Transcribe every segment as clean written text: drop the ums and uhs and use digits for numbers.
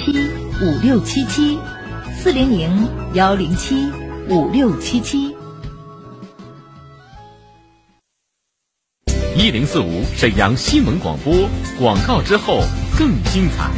400-5677，400-107-5677。1045沈阳新闻广播，广告之后更精彩。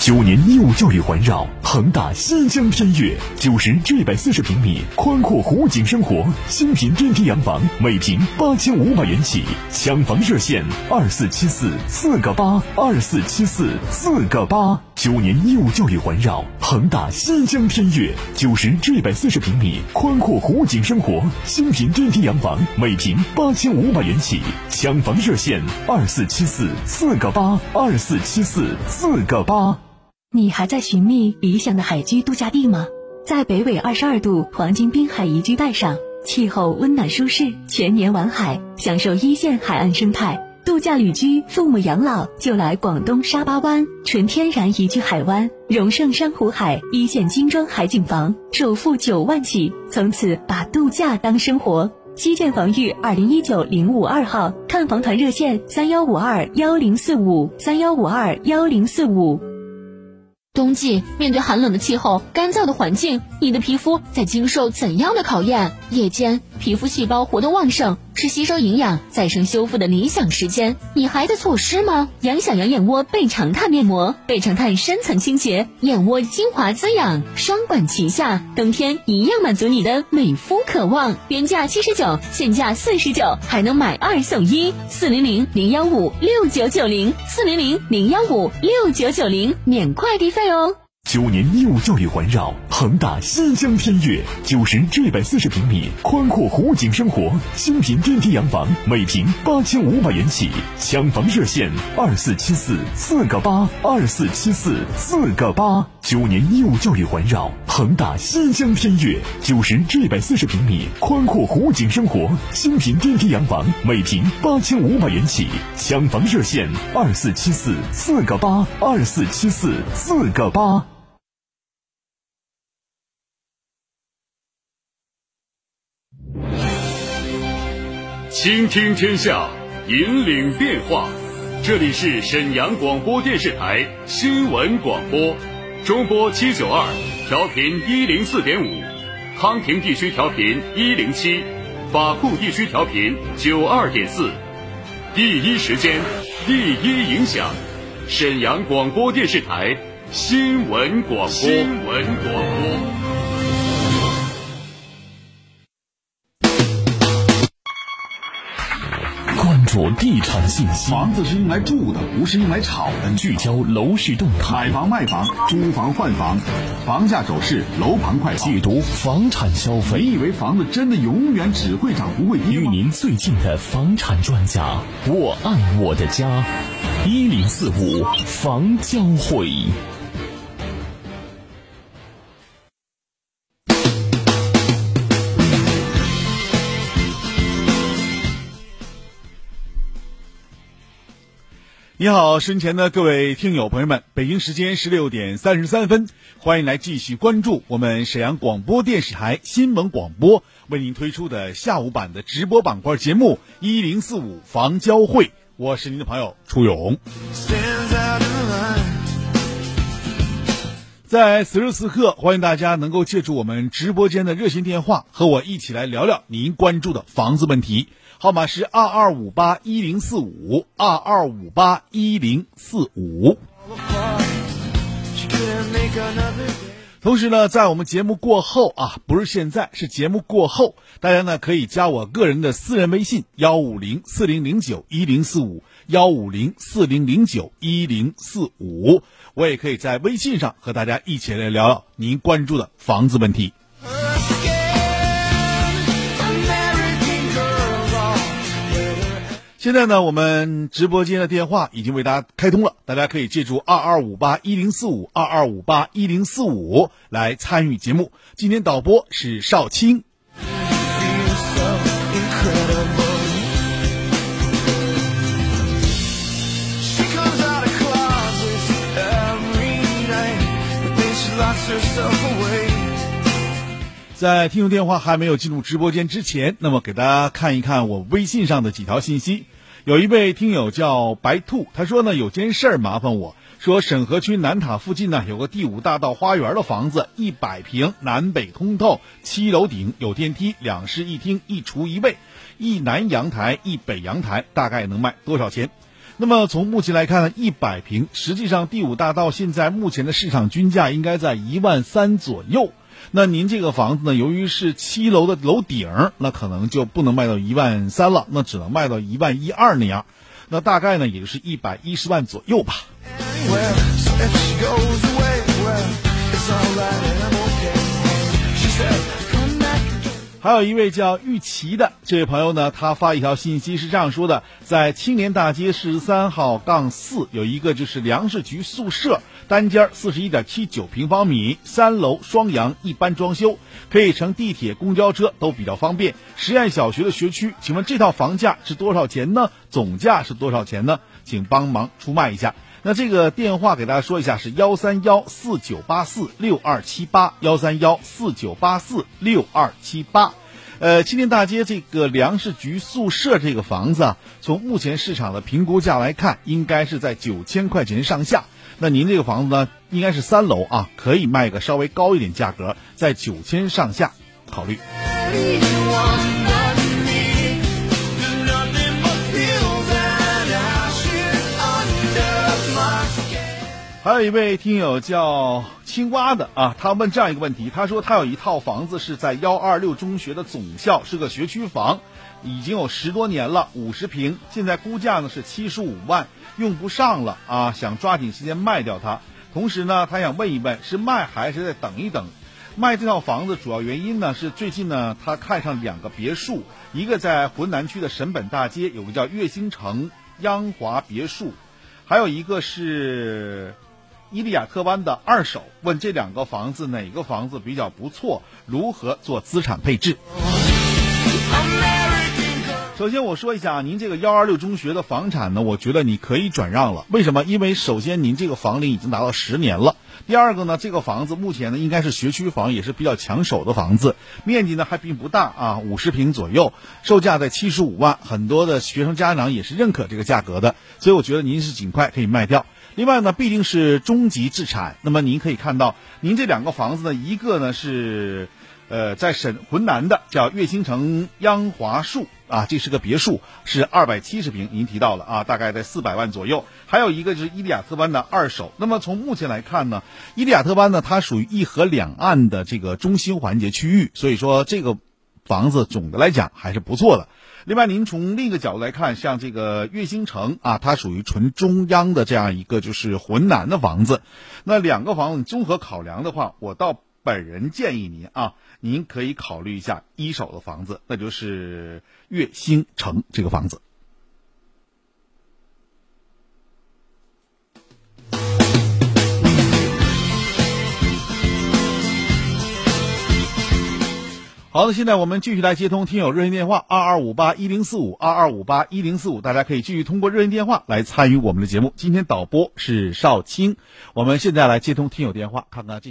9年义务教育环绕，恒大西江天悦，90至140平米宽阔湖景生活，新品电梯洋房，每平8500元起，抢房热线247448247448。9年义务教育环绕，恒大西江天悦，90至140平米宽阔湖景生活，新品电梯洋房，每平8500元起，抢房热线247448247448。你还在寻觅理想的海居度假地吗？在北纬22度黄金滨海宜居带上，气候温暖舒适，全年玩海，享受一线海岸生态。度假旅居、父母养老，就来广东沙巴湾纯天然宜居海湾，荣盛珊瑚海一线精装海景房，首付9万起，从此把度假当生活。基建房御2019-052号，看房团热线3152104531521045。冬季面对寒冷的气候、干燥的环境，你的皮肤在经受怎样的考验？夜间皮肤细胞活动旺盛，是吸收营养、再生修复的理想时间，你还在错失吗？养享羊眼窝倍长肽面膜，倍长肽深层清洁，眼窝精华滋养，双管齐下，冬天一样满足你的美肤渴望。原价79，现价49，还能买2送1。400-015-6990，400-015-6990，免快递费哦。9年义务教育环绕，恒大西江天悦，90至140平米宽阔湖景生活，新品电梯洋房，每平8500元起，抢房热线247448247448。9年义务教育环绕，恒大西江天悦，90至140平米宽阔湖景生活，新品电梯洋房，每平8500元起，抢房热线247448247448。倾听天下，引领变化。这里是沈阳广播电视台新闻广播，中波792，调频104.5，康平地区调频107，法库地区调频92.4。第一时间，第一影响，沈阳广播电视台新闻广播。地产信息，房子是用来住的，不是用来炒的。聚焦楼市动态，买房卖房、租房换房，房价走势，楼盘快报，解读房产消费。你以为房子真的永远只会涨不会跌？与您最近的房产专家，我爱我的家，1045房交会。你好，身前的各位听友朋友们，北京时间16:33，欢迎来继续关注我们沈阳广播电视台新闻广播为您推出的下午版的直播板块节目1045房交会，我是您的朋友楚勇。在此时此刻，欢迎大家能够借助我们直播间的热线电话，和我一起来聊聊您关注的房子问题。号码是22581045，22581045。同时呢，在我们节目过后啊，不是现在，是节目过后，大家呢可以加我个人的私人微信15040091045，15040091045，我也可以在微信上和大家一起来聊聊您关注的房子问题。现在呢，我们直播间的电话已经为大家开通了，大家可以借助22581045、22581045来参与节目。今天导播是少卿。在听众电话还没有进入直播间之前，那么给大家看一看我微信上的几条信息。有一位听友叫白兔，他说呢，有件事儿麻烦我，说沈河区南塔附近呢有个第五大道花园的房子，100平，南北通透，7楼顶，有电梯，2室1厅，1厨1卫，1南阳台，1北阳台，大概能卖多少钱？那么从目前来看，100平，实际上第五大道现在目前的市场均价应该在13000左右。那您这个房子呢，由于是7楼的楼顶，那可能就不能卖到13000了，那只能卖到11200那样。那大概呢，也就是110万左右吧。还有一位叫玉琪的这位朋友呢，他发一条信息是这样说的：在青年大街43号-4有一个就是粮食局宿舍，单间41.79平方米，3楼，双阳，一般装修，可以乘地铁、公交车都比较方便。实验小学的学区，请问这套房价是多少钱呢？总价是多少钱呢？请帮忙出卖一下。那这个电话给大家说一下是13149846278，13149846278。青年大街这个粮食局宿舍这个房子啊，从目前市场的评估价来看，应该是在9000块钱上下。那您这个房子呢，应该是3楼啊，可以卖个稍微高一点价格，在9000上下考虑。还有一位听友叫青蛙的啊，他问这样一个问题，他说他有一套房子是在126中学的总校，是个学区房，已经有10多年了，50平，现在估价呢是75万，用不上了啊，想抓紧时间卖掉它。同时呢，他想问一问，是卖还是再等一等？卖这套房子主要原因呢是最近呢他看上2个别墅，一个在浑南区的沈本大街有个叫月星城央华别墅，还有一个是伊利亚特湾的二手，问这2个房子哪个房子比较不错，如何做资产配置。首先我说一下，您这个126中学的房产呢，我觉得你可以转让了。为什么？因为首先您这个房龄已经达到10年了，第二个呢，这个房子目前呢应该是学区房，也是比较抢手的房子，面积呢还并不大啊，50平左右，售价在75万，很多的学生家长也是认可这个价格的，所以我觉得您是尽快可以卖掉。另外呢，必定是中级资产。那么您可以看到，您这2个房子呢，一个呢是，在浑南的叫月星城央华墅啊，这是个别墅，是270平，您提到了啊，大概在400万左右。还有一个就是伊利亚特湾的二手。那么从目前来看呢，伊利亚特湾呢，它属于一河两岸的这个中心环节区域，所以说这个房子总的来讲还是不错的。另外您从另一个角度来看，像这个月星城啊，它属于纯中央的这样一个就是浑南的房子。那2个房子综合考量的话，我到本人建议您啊，您可以考虑一下一手的房子，那就是月星城这个房子。好的，现在我们继续来接通听友热线电话22581045 22581045，大家可以继续通过热线电话来参与我们的节目。今天导播是少卿，我们现在来接通听友电话，看看这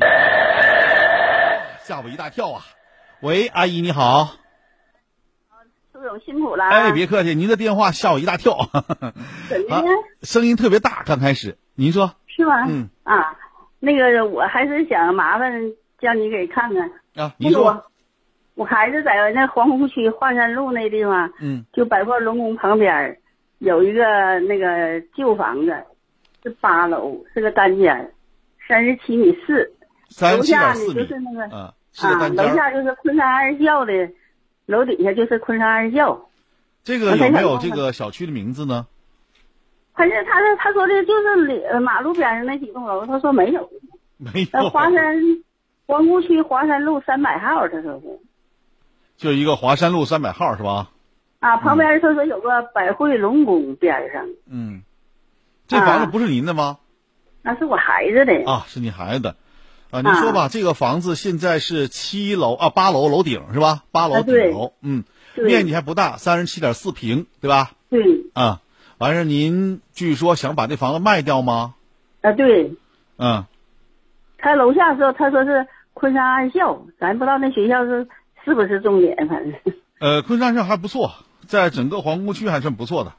吓我一大跳啊！喂，阿姨你好。朱总辛苦了。哎，别客气，您的电话吓我一大跳。怎么呢？声音特别大，刚开始。您说是吗？嗯啊，那个我还是想麻烦叫你给看看啊。您说。我孩子在那黄湖区华山路那地方，嗯，就百货龙宫旁边有一个那个旧房子，是8楼，是个单间，37.4米，37.4米，楼下就是那个楼下就是昆山二校的，楼底下就是昆山二校。这个有没有这个小区的名字呢？反正他说的就是马路边上那几栋楼，他说没有，没有。黄湖区华山路300号，他说是。就一个华山路300号是吧？啊，旁边他说有个百汇龙宫边上。嗯，这房子不是您的吗？那是我孩子的。啊，是你孩子的。啊，您说吧，这个房子现在是7楼啊，8楼楼顶是吧？8楼顶楼，嗯，面积还不大，37.4平，对吧？对。啊，完事您据说想把这房子卖掉吗？啊，对。嗯。他楼下说，他说是昆山二校，咱不知道那学校是不是重点，反正昆山上还不错，在整个皇姑区还算不错的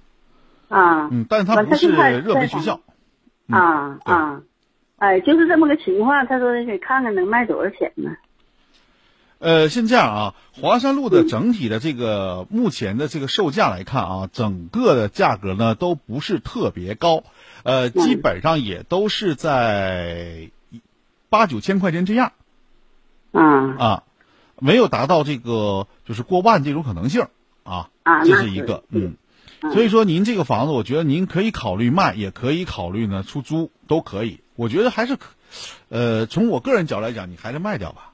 啊。嗯，但是它不是热门学校啊啊，哎，就是这么个情况。他说给看看能卖多少钱呢？现在啊，华山路的整体的这个目前的这个售价来看啊，整个的价格呢都不是特别高，基本上也都是在8、9千块钱这样。啊，没有达到这个就是过万这种可能性啊，这是一个所以说您这个房子，我觉得您可以考虑卖，也可以考虑呢出租，都可以。我觉得还是从我个人角度来讲，你还是卖掉吧。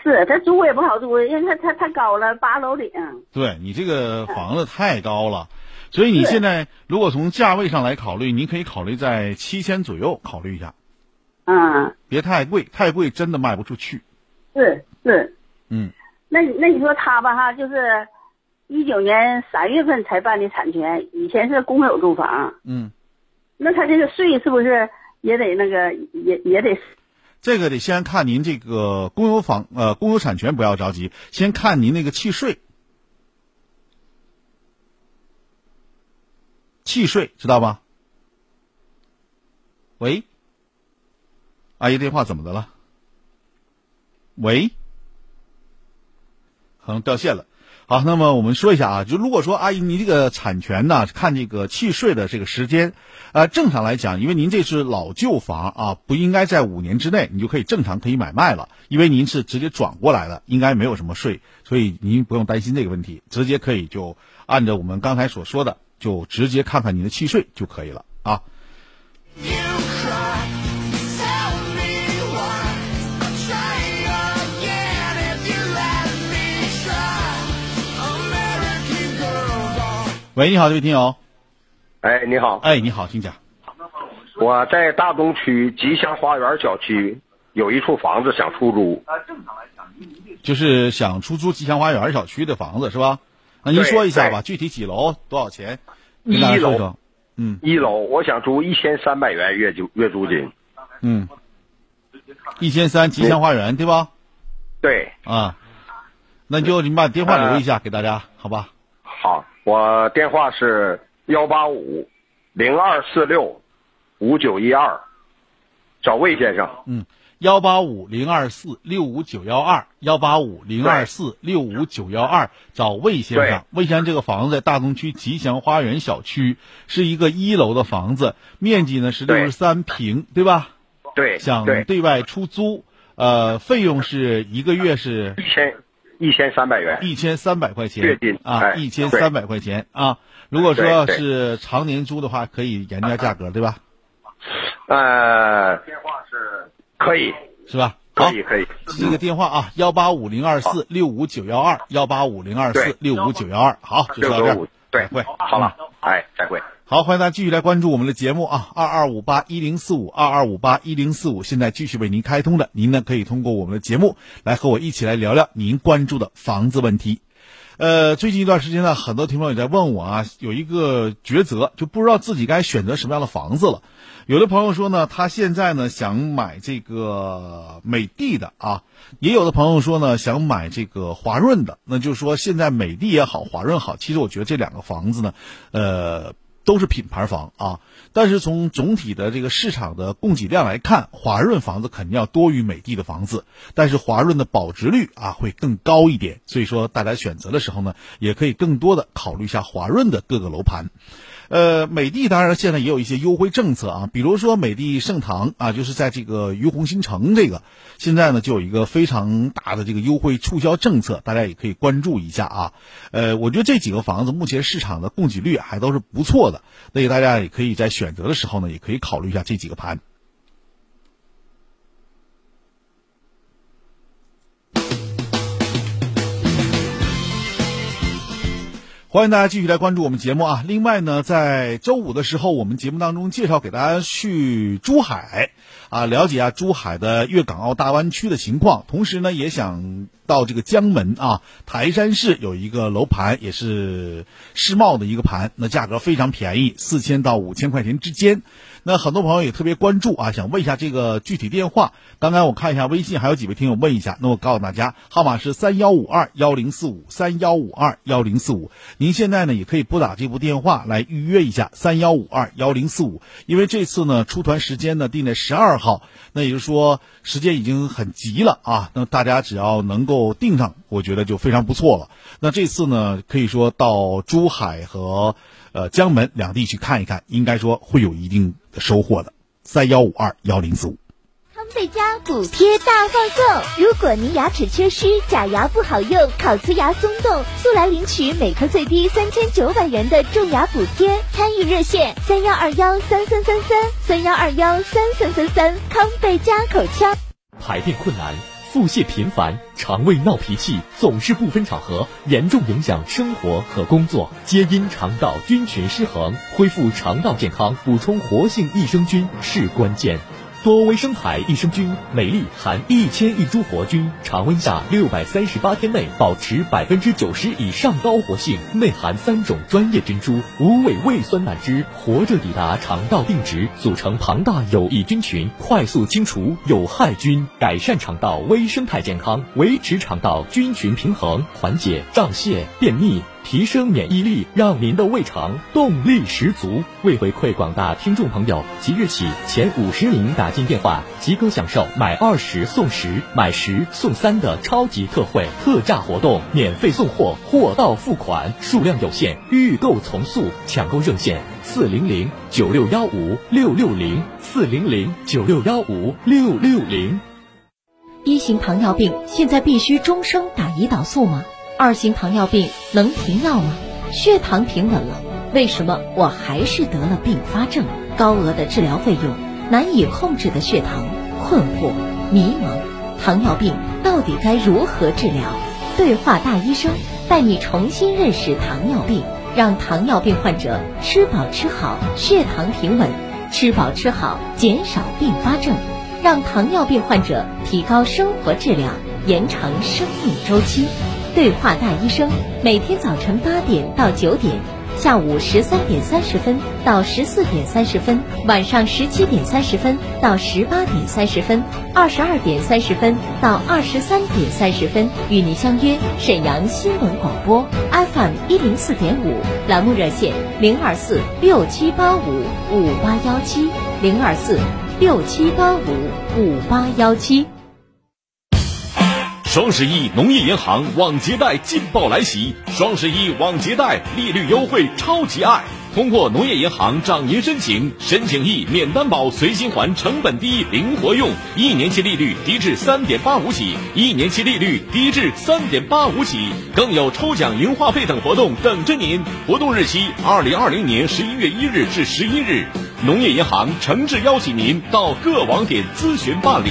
是他租也不好租，因为他太高了，8楼顶。对，你这个房子太高了，所以你现在如果从价位上来考虑，你可以考虑在7000左右考虑一下。别太贵，太贵真的卖不出去。是。那你说他吧哈，就是19年3月份才办的产权，以前是公有住房。那他这个税是不是也得那个也得？这个得先看您这个公有产权，不要着急，先看您那个契税知道吧？喂，阿姨电话怎么的了？喂，好像掉线了。好，那么我们说一下啊，就如果说阿姨您这个产权呢，看这个契税的这个时间，正常来讲，因为您这是老旧房啊，不应该在5年之内你就可以正常可以买卖了，因为您是直接转过来的，应该没有什么税，所以您不用担心这个问题，直接可以就按照我们刚才所说的，就直接看看您的契税就可以了啊。喂，你好，这位听友。哎，你好。哎，你好，请讲。我在大东区吉祥花园小区有一处房子想出租。正常来讲，就是想出租吉祥花园小区的房子是吧？那您说一下吧，具体几楼，多少钱？1楼。1楼，我想租1300元月租金。1300吉祥花园对吧？对。啊，那就你把电话留一下给大家，好吧？好。我电话是185-0246-5912，找魏先生。185-024-65912，185-024-65912，找魏先生。魏先生这个房子在大东区吉祥花园小区，是一个1楼的房子，面积呢是63平，对吧？对。想对外出租，费用是一个月是1300元，1300块钱月金啊，1300块钱啊。如果说是常年租的话，可以研究价格，对吧？电话是可以是吧？可以。这个电话啊，185-024-65912，185-024-65912。好，就到这儿。对，好了，哎，再会。好，欢迎大家继续来关注我们的节目啊，22581045，22581045，现在继续为您开通的，您呢可以通过我们的节目来和我一起来聊聊您关注的房子问题。最近一段时间呢，很多听众也在问我啊，有一个抉择，就不知道自己该选择什么样的房子了。有的朋友说呢，他现在呢想买这个美的的啊，也有的朋友说呢想买这个华润的，那就是说现在美的也好，华润好，其实我觉得这两个房子呢，都是品牌房啊，但是从总体的这个市场的供给量来看，华润房子肯定要多于美的的房子，但是华润的保值率啊会更高一点，所以说大家选择的时候呢，也可以更多的考虑一下华润的各个楼盘。美的当然现在也有一些优惠政策啊，比如说美的盛唐啊，就是在这个于洪新城这个，现在呢就有一个非常大的这个优惠促销政策，大家也可以关注一下啊。我觉得这几个房子目前市场的供给率还都是不错的，所以大家也可以在选择的时候呢，也可以考虑一下这几个盘。欢迎大家继续来关注我们节目啊！另外呢，在周五的时候，我们节目当中介绍给大家去珠海啊，了解啊珠海的粤港澳大湾区的情况。同时呢，也想到这个江门啊，台山市有一个楼盘，也是世贸的一个盘，那价格非常便宜，4000到5000块钱之间。那很多朋友也特别关注啊，想问一下这个具体电话。刚刚我看一下微信，还有几位听友问一下，那我告诉大家，号码是31521045，31521045。您现在呢也可以拨打这部电话来预约一下31521045，因为这次呢出团时间呢定在12号，那也就是说时间已经很急了啊。那大家只要能够定上，我觉得就非常不错了。那这次呢可以说到珠海和江门两地去看一看，应该说会有一定的收获的。31521045。康贝佳补贴大放送！如果您牙齿缺失、假牙不好用、烤瓷牙松动，速来领取每颗最低3900元的种牙补贴。参与热线31213333，31213333。康贝佳口腔。排便困难、腹泻频繁、肠胃闹脾气，总是不分场合，严重影响生活和工作，皆因肠道菌群失衡。恢复肠道健康，补充活性益生菌是关键。多维生态益生菌每粒含1000亿株活菌，常温下638天内保持90%以上高活性，内含3种专业菌株，无伪胃酸奶汁活着抵达肠道定植，组成庞大有益菌群，快速清除有害菌，改善肠道微生态健康，维持肠道菌群平衡，缓解胀泻、便秘，提升免疫力，让您的胃肠动力十足。为回馈广大听众朋友，即日起前50名打进电话即可享受买20送10、买10送3的超级特惠，特价活动，免费送货，货到付款，数量有限，预购从速。抢购热线40096156660，40096156660。1型糖尿病现在必须终生打胰岛素吗？2型糖尿病能停药吗？血糖平稳了，为什么我还是得了并发症？高额的治疗费用，难以控制的血糖，困惑、迷茫，糖尿病到底该如何治疗？对话大医生，带你重新认识糖尿病，让糖尿病患者吃饱吃好，血糖平稳，吃饱吃好，减少并发症，让糖尿病患者提高生活质量，延长生命周期。对话大医生，每天早晨8点到9点，下午13:30到14:30，晚上17:30到18:30，22:30到23:30，与您相约沈阳新闻广播 FM 104.5，栏目热线02467855817，02467855817。双11农业银行网捷贷劲爆来袭！双11网捷贷利率优惠超级爱！通过农业银行掌银申请，申请易，免担保，随心还，成本低，灵活用，1年期利率低至3.85起，更有抽奖、赢话费等活动等着您。活动日期2020年11月1日至11日。农业银行诚挚邀请您到各网点咨询办理。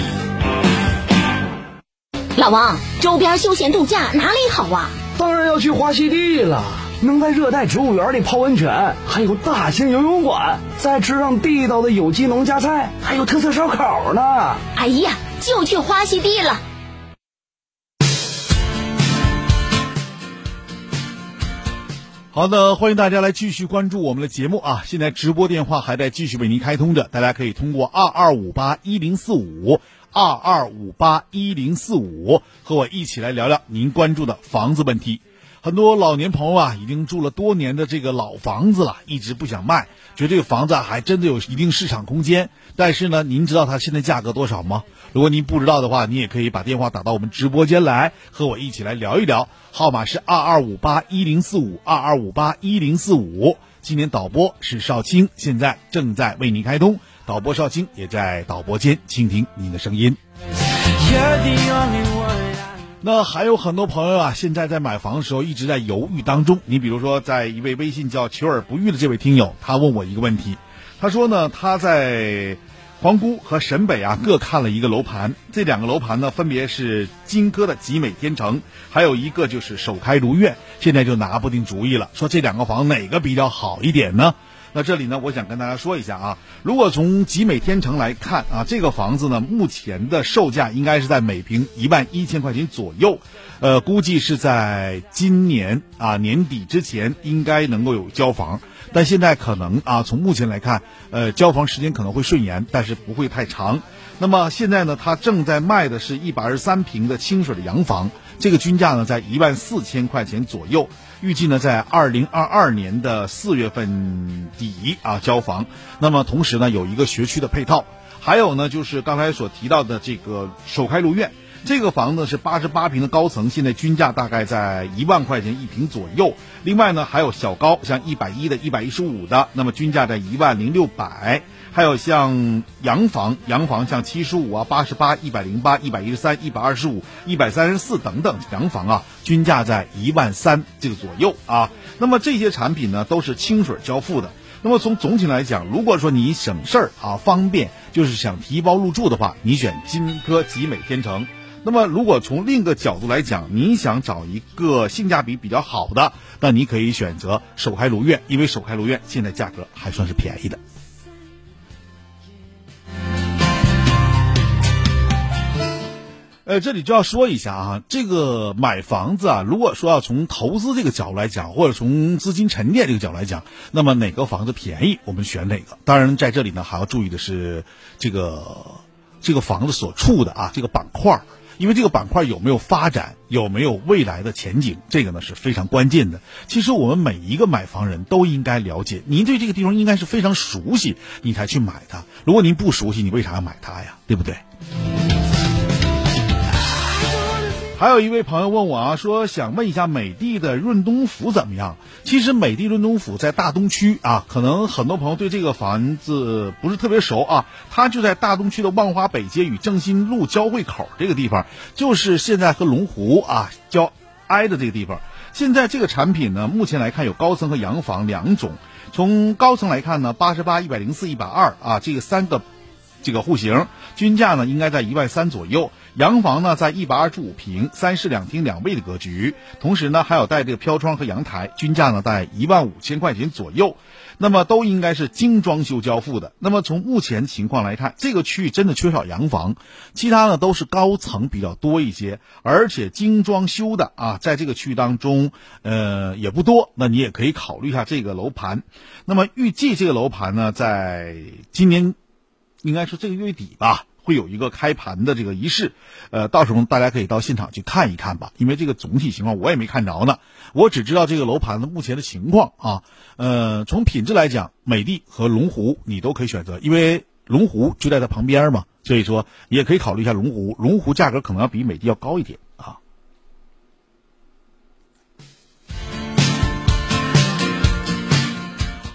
老王，周边休闲度假哪里好啊？当然要去花溪地了，能在热带植物园里泡温泉，还有大型游泳馆，再吃上地道的有机农家菜，还有特色烧烤呢。哎呀，就去花溪地了。好的，欢迎大家来继续关注我们的节目啊！现在直播电话还在继续为您开通着，大家可以通过22581045。22581045，和我一起来聊聊您关注的房子问题。很多老年朋友啊，已经住了多年的这个老房子了，一直不想卖，觉得这个房子啊还真的有一定市场空间。但是呢，您知道它现在价格多少吗？如果您不知道的话，您也可以把电话打到我们直播间来，和我一起来聊一聊。号码是22581045，22581045。今天导播是少卿，现在正在为您开通。导播少卿也在导播间倾听您的声音。那还有很多朋友啊，现在在买房的时候一直在犹豫当中。你比如说，在一位微信叫求而不遇的这位听友，他问我一个问题，他说呢，他在皇姑和沈北啊各看了一个楼盘，这两个楼盘呢分别是金科的集美天成，还有一个就是首开如愿，现在就拿不定主意了，说这两个房哪个比较好一点呢？那这里呢，我想跟大家说一下啊，如果从集美天成来看啊，这个房子呢，目前的售价应该是在每平11000块钱左右，估计是在今年啊年底之前应该能够有交房。但现在可能啊，从目前来看，交房时间可能会顺延，但是不会太长。那么现在呢，它正在卖的是123平的清水的洋房，这个均价呢在14000块钱左右，预计呢在2022年的4月底啊交房。那么同时呢，有一个学区的配套，还有呢就是刚才所提到的这个首开路苑。这个房子是88平的高层，现在均价大概在10000块钱一平左右。另外呢，还有小高，像110的、115的，那么均价在10600。还有像洋房像75啊、88、108、113、125、134等等洋房啊，均价在13000这个左右啊。那么这些产品呢，都是清水交付的。那么从总体来讲，如果说你省事儿啊、方便，就是想提包入住的话，你选金科集美天成。那么如果从另一个角度来讲，你想找一个性价比比较好的，那你可以选择首开路苑，因为首开路苑现在价格还算是便宜的。这里就要说一下啊，这个买房子啊，如果说要从投资这个角度来讲，或者从资金沉淀这个角度来讲，那么哪个房子便宜，我们选哪个。当然，在这里呢，还要注意的是这个房子所处的啊这个板块，因为这个板块有没有发展，有没有未来的前景，这个呢是非常关键的。其实我们每一个买房人都应该了解，您对这个地方应该是非常熟悉，你才去买它。如果您不熟悉，你为啥要买它呀？对不对？还有一位朋友问我啊，说想问一下美的的润东府怎么样？其实美的润东府在大东区啊，可能很多朋友对这个房子不是特别熟啊，它就在大东区的万华北街与正新路交汇口这个地方，就是现在和龙湖啊交挨的这个地方。现在这个产品呢，目前来看有高层和洋房两种。从高层来看呢，88、104、120啊，这个三个户型均价呢应该在13000左右，洋房呢在125平，3室2厅2卫的格局，同时呢还有带这个飘窗和阳台，均价呢在15000块钱左右，那么都应该是精装修交付的。那么从目前情况来看，这个区域真的缺少洋房，其他呢都是高层比较多一些，而且精装修的啊，在这个区域当中也不多，那你也可以考虑一下这个楼盘。那么预计这个楼盘呢，在今年应该说这个月底吧，会有一个开盘的这个仪式，到时候大家可以到现场去看一看吧，因为这个总体情况我也没看着呢，我只知道这个楼盘的目前的情况啊。从品质来讲，美的和龙湖你都可以选择，因为龙湖就在它旁边嘛，所以说也可以考虑一下龙湖，龙湖价格可能要比美的要高一点啊。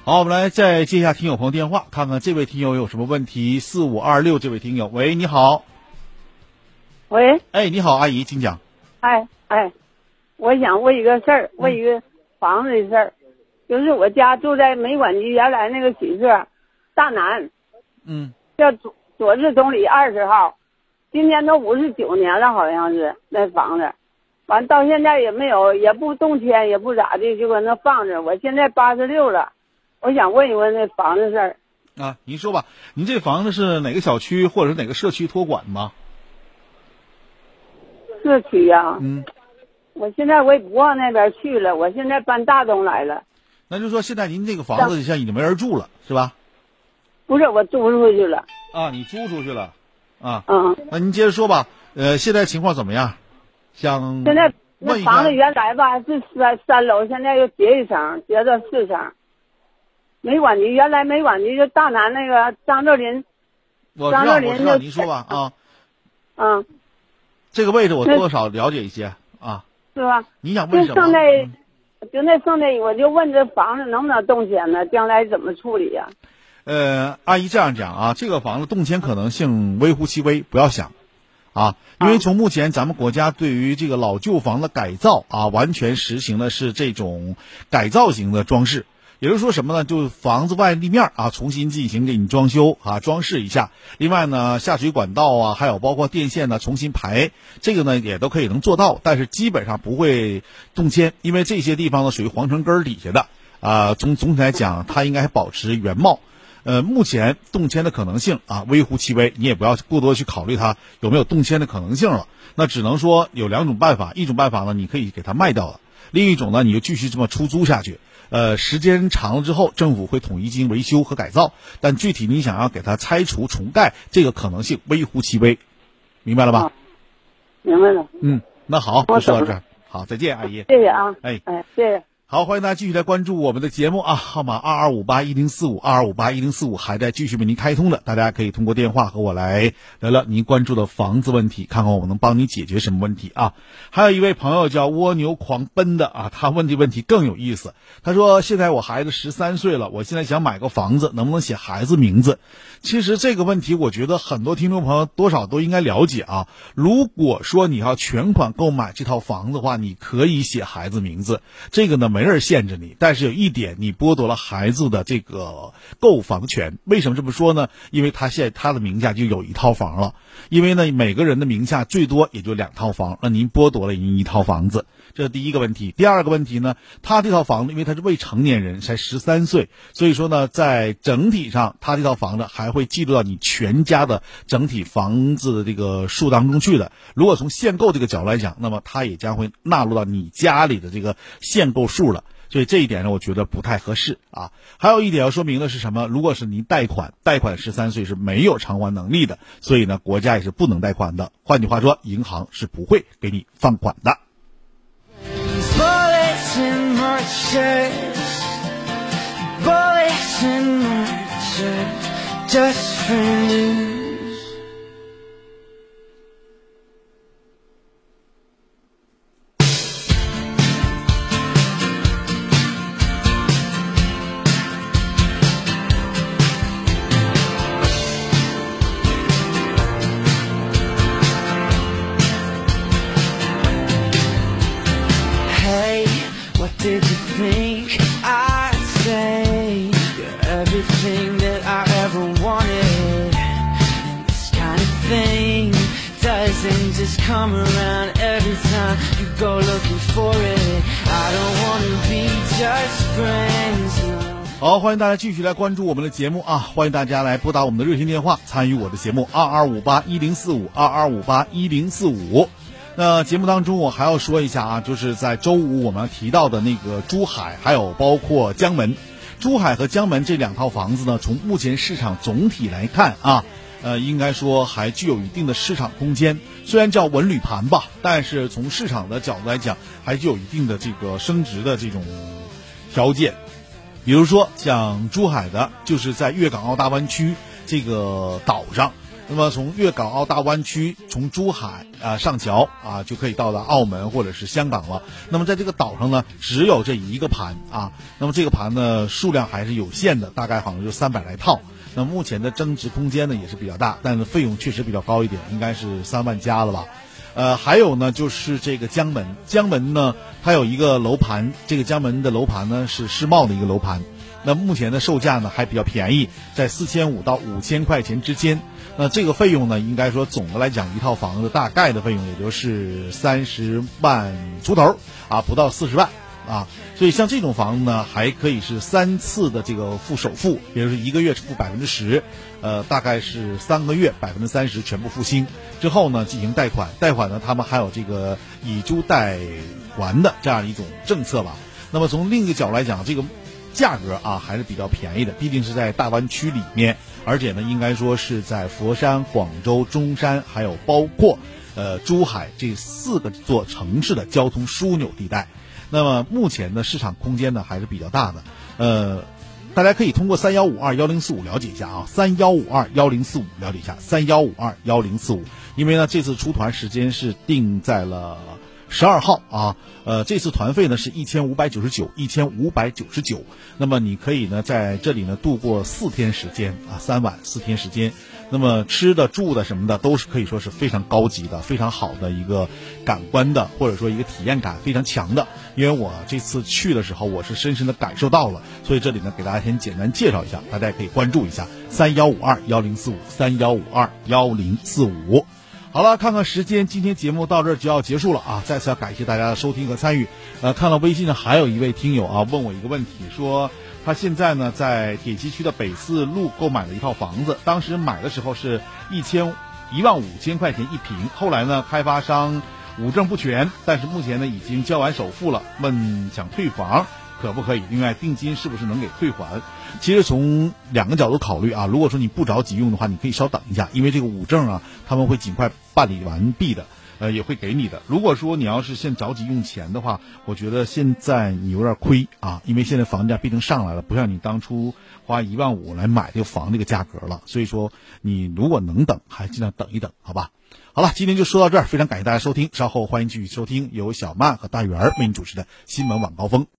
好，我们来再接一下听友朋友电话，看看这位听友有什么问题。4526这位听友，喂，你好。喂。哎，你好，阿姨，请讲。哎，我想问一个事儿，问一个房子的事儿，就是我家住在美管局原来那个宿舍，大南，叫左治东里20号，今年都59年了，好像是那房子。完到现在也没有，也不动迁，也不咋的，就搁那放着。我现在86了。我想问一问那房子事儿啊，您说吧，您这房子是哪个小区或者是哪个社区托管吗？社区呀，我现在我也不往那边去了，我现在搬大东来了。那就说现在您这个房子现在已经没人住了，是吧？不是，我租出去了。啊，你租出去了，啊，那您接着说吧，现在情况怎么样？想现在那房子原来吧是三楼，现在又叠一层，叠到4层。美管局原来美管局就大南那个张作霖，我知道，您说吧啊。这个位置我多少了解一些啊。是吧？你想问什么？就那剩那，我就问这房子能不能动迁呢？将来怎么处理呀？阿姨这样讲啊，这个房子动迁可能性微乎其微，不要想。啊，因为从目前咱们国家对于这个老旧房的改造啊，完全实行的是这种改造型的装饰。也就是说什么呢？就房子外立面啊，重新进行给你装修啊，装饰一下。另外呢，下水管道啊，还有包括电线呢，重新排，这个呢也都可以能做到，但是基本上不会动迁，因为这些地方呢属于皇城根底下的。总体来讲，它应该还保持原貌。目前动迁的可能性啊，微乎其微，你也不要过多去考虑它有没有动迁的可能性了。那只能说有两种办法，一种办法呢，你可以给它卖掉了；另一种呢，你就继续这么出租下去。时间长了之后，政府会统一进行维修和改造，但具体你想要给它拆除重盖，这个可能性微乎其微，明白了吧？啊、明白了。嗯，那好，就说到这儿，好，再见，阿姨。谢谢啊。哎，谢谢。好，欢迎大家继续来关注我们的节目啊，号码22581045，22581045还在继续为您开通的，大家可以通过电话和我来聊聊您关注的房子问题，看看我能帮你解决什么问题啊。还有一位朋友叫蜗牛狂奔的啊，他问的问题更有意思，他说现在我孩子13岁了，我现在想买个房子，能不能写孩子名字？其实这个问题我觉得很多听众朋友多少都应该了解啊，如果说你要全款购买这套房子的话，你可以写孩子名字，这个呢没人限制你，但是有一点，你剥夺了孩子的这个购房权。为什么这么说呢？因为他现在他的名下就有一套房了，因为呢每个人的名下最多也就两套房，那您剥夺了您一套房子，这是第一个问题。第二个问题呢，他这套房子因为他是未成年人，才13岁，所以说呢在整体上他这套房子还会记录到你全家的整体房子的这个数当中去的。如果从限购这个角度来讲，那么他也将会纳入到你家里的这个限购数了，所以这一点呢我觉得不太合适啊。还有一点要说明的是什么？如果是您贷款13岁是没有偿还能力的，所以呢国家也是不能贷款的，换句话说银行是不会给你放款的。Just come around every time you go looking for it. I don't want to be just friends. 好，欢迎大家继续来关注我们的节目啊！欢迎大家来拨打我们的热线电话，参与我的节目22581045，22581045。那节目当中我还要说一下啊，就是在周五我们提到的那个珠海，还有包括江门，珠海和江门这两套房子呢，从目前市场总体来看啊。应该说还具有一定的市场空间，虽然叫文旅盘吧，但是从市场的角度来讲，还具有一定的这个升值的这种条件。比如说像珠海的，就是在粤港澳大湾区这个岛上，那么从粤港澳大湾区从珠海上桥就可以到达澳门或者是香港了。那么在这个岛上呢，只有这一个盘啊，那么这个盘呢数量还是有限的，大概好像就300来套。那目前的增值空间呢也是比较大，但是费用确实比较高一点，应该是3万加了吧。还有呢就是这个江门呢，它有一个楼盘，这个江门的楼盘呢是世贸的一个楼盘，那目前的售价呢还比较便宜，在4500到5000块钱之间。那这个费用呢，应该说总的来讲一套房子大概的费用也就是30万出头啊，不到40万啊，所以像这种房子呢，还可以是3次的这个付首付，比如说1个月付10%，大概是3个月30%全部付清之后呢，进行贷款。贷款呢，他们还有这个以租代还的这样一种政策吧。那么从另一个角度来讲，这个价格啊还是比较便宜的，毕竟是在大湾区里面，而且呢，应该说是在佛山、广州、中山，还有包括珠海这4座城市的交通枢纽地带。那么目前的市场空间呢还是比较大的，大家可以通过31521045了解一下啊，31521045了解一下，31521045，因为呢这次出团时间是定在了12号啊，这次团费呢是1599，那么你可以呢在这里呢度过4天时间啊，3晚4天时间，那么吃的住的什么的都是可以说是非常高级的，非常好的一个感官的，或者说一个体验感非常强的。因为我这次去的时候我是深深的感受到了，所以这里呢给大家先简单介绍一下，大家也可以关注一下31521045，31521045。好了，看看时间，今天节目到这儿就要结束了啊！再次要感谢大家的收听和参与。看到微信上还有一位听友啊，问我一个问题，说他现在呢在铁西区的北四路购买了一套房子，当时买的时候是1万5千块钱一平，后来呢开发商五证不全，但是目前呢已经交完首付了，问想退房可不可以？另外定金是不是能给退还？其实从两个角度考虑啊，如果说你不着急用的话，你可以稍等一下，因为这个五证啊他们会尽快办理完毕的，也会给你的。如果说你要是现着急用钱的话，我觉得现在你有点亏啊，因为现在房价毕竟上来了，不像你当初花1万5来买这个房这个价格了，所以说你如果能等还尽量等一等，好吧？好了，今天就说到这儿，非常感谢大家收听，稍后欢迎继续收听由小曼和大圆为你主持的新闻晚高峰。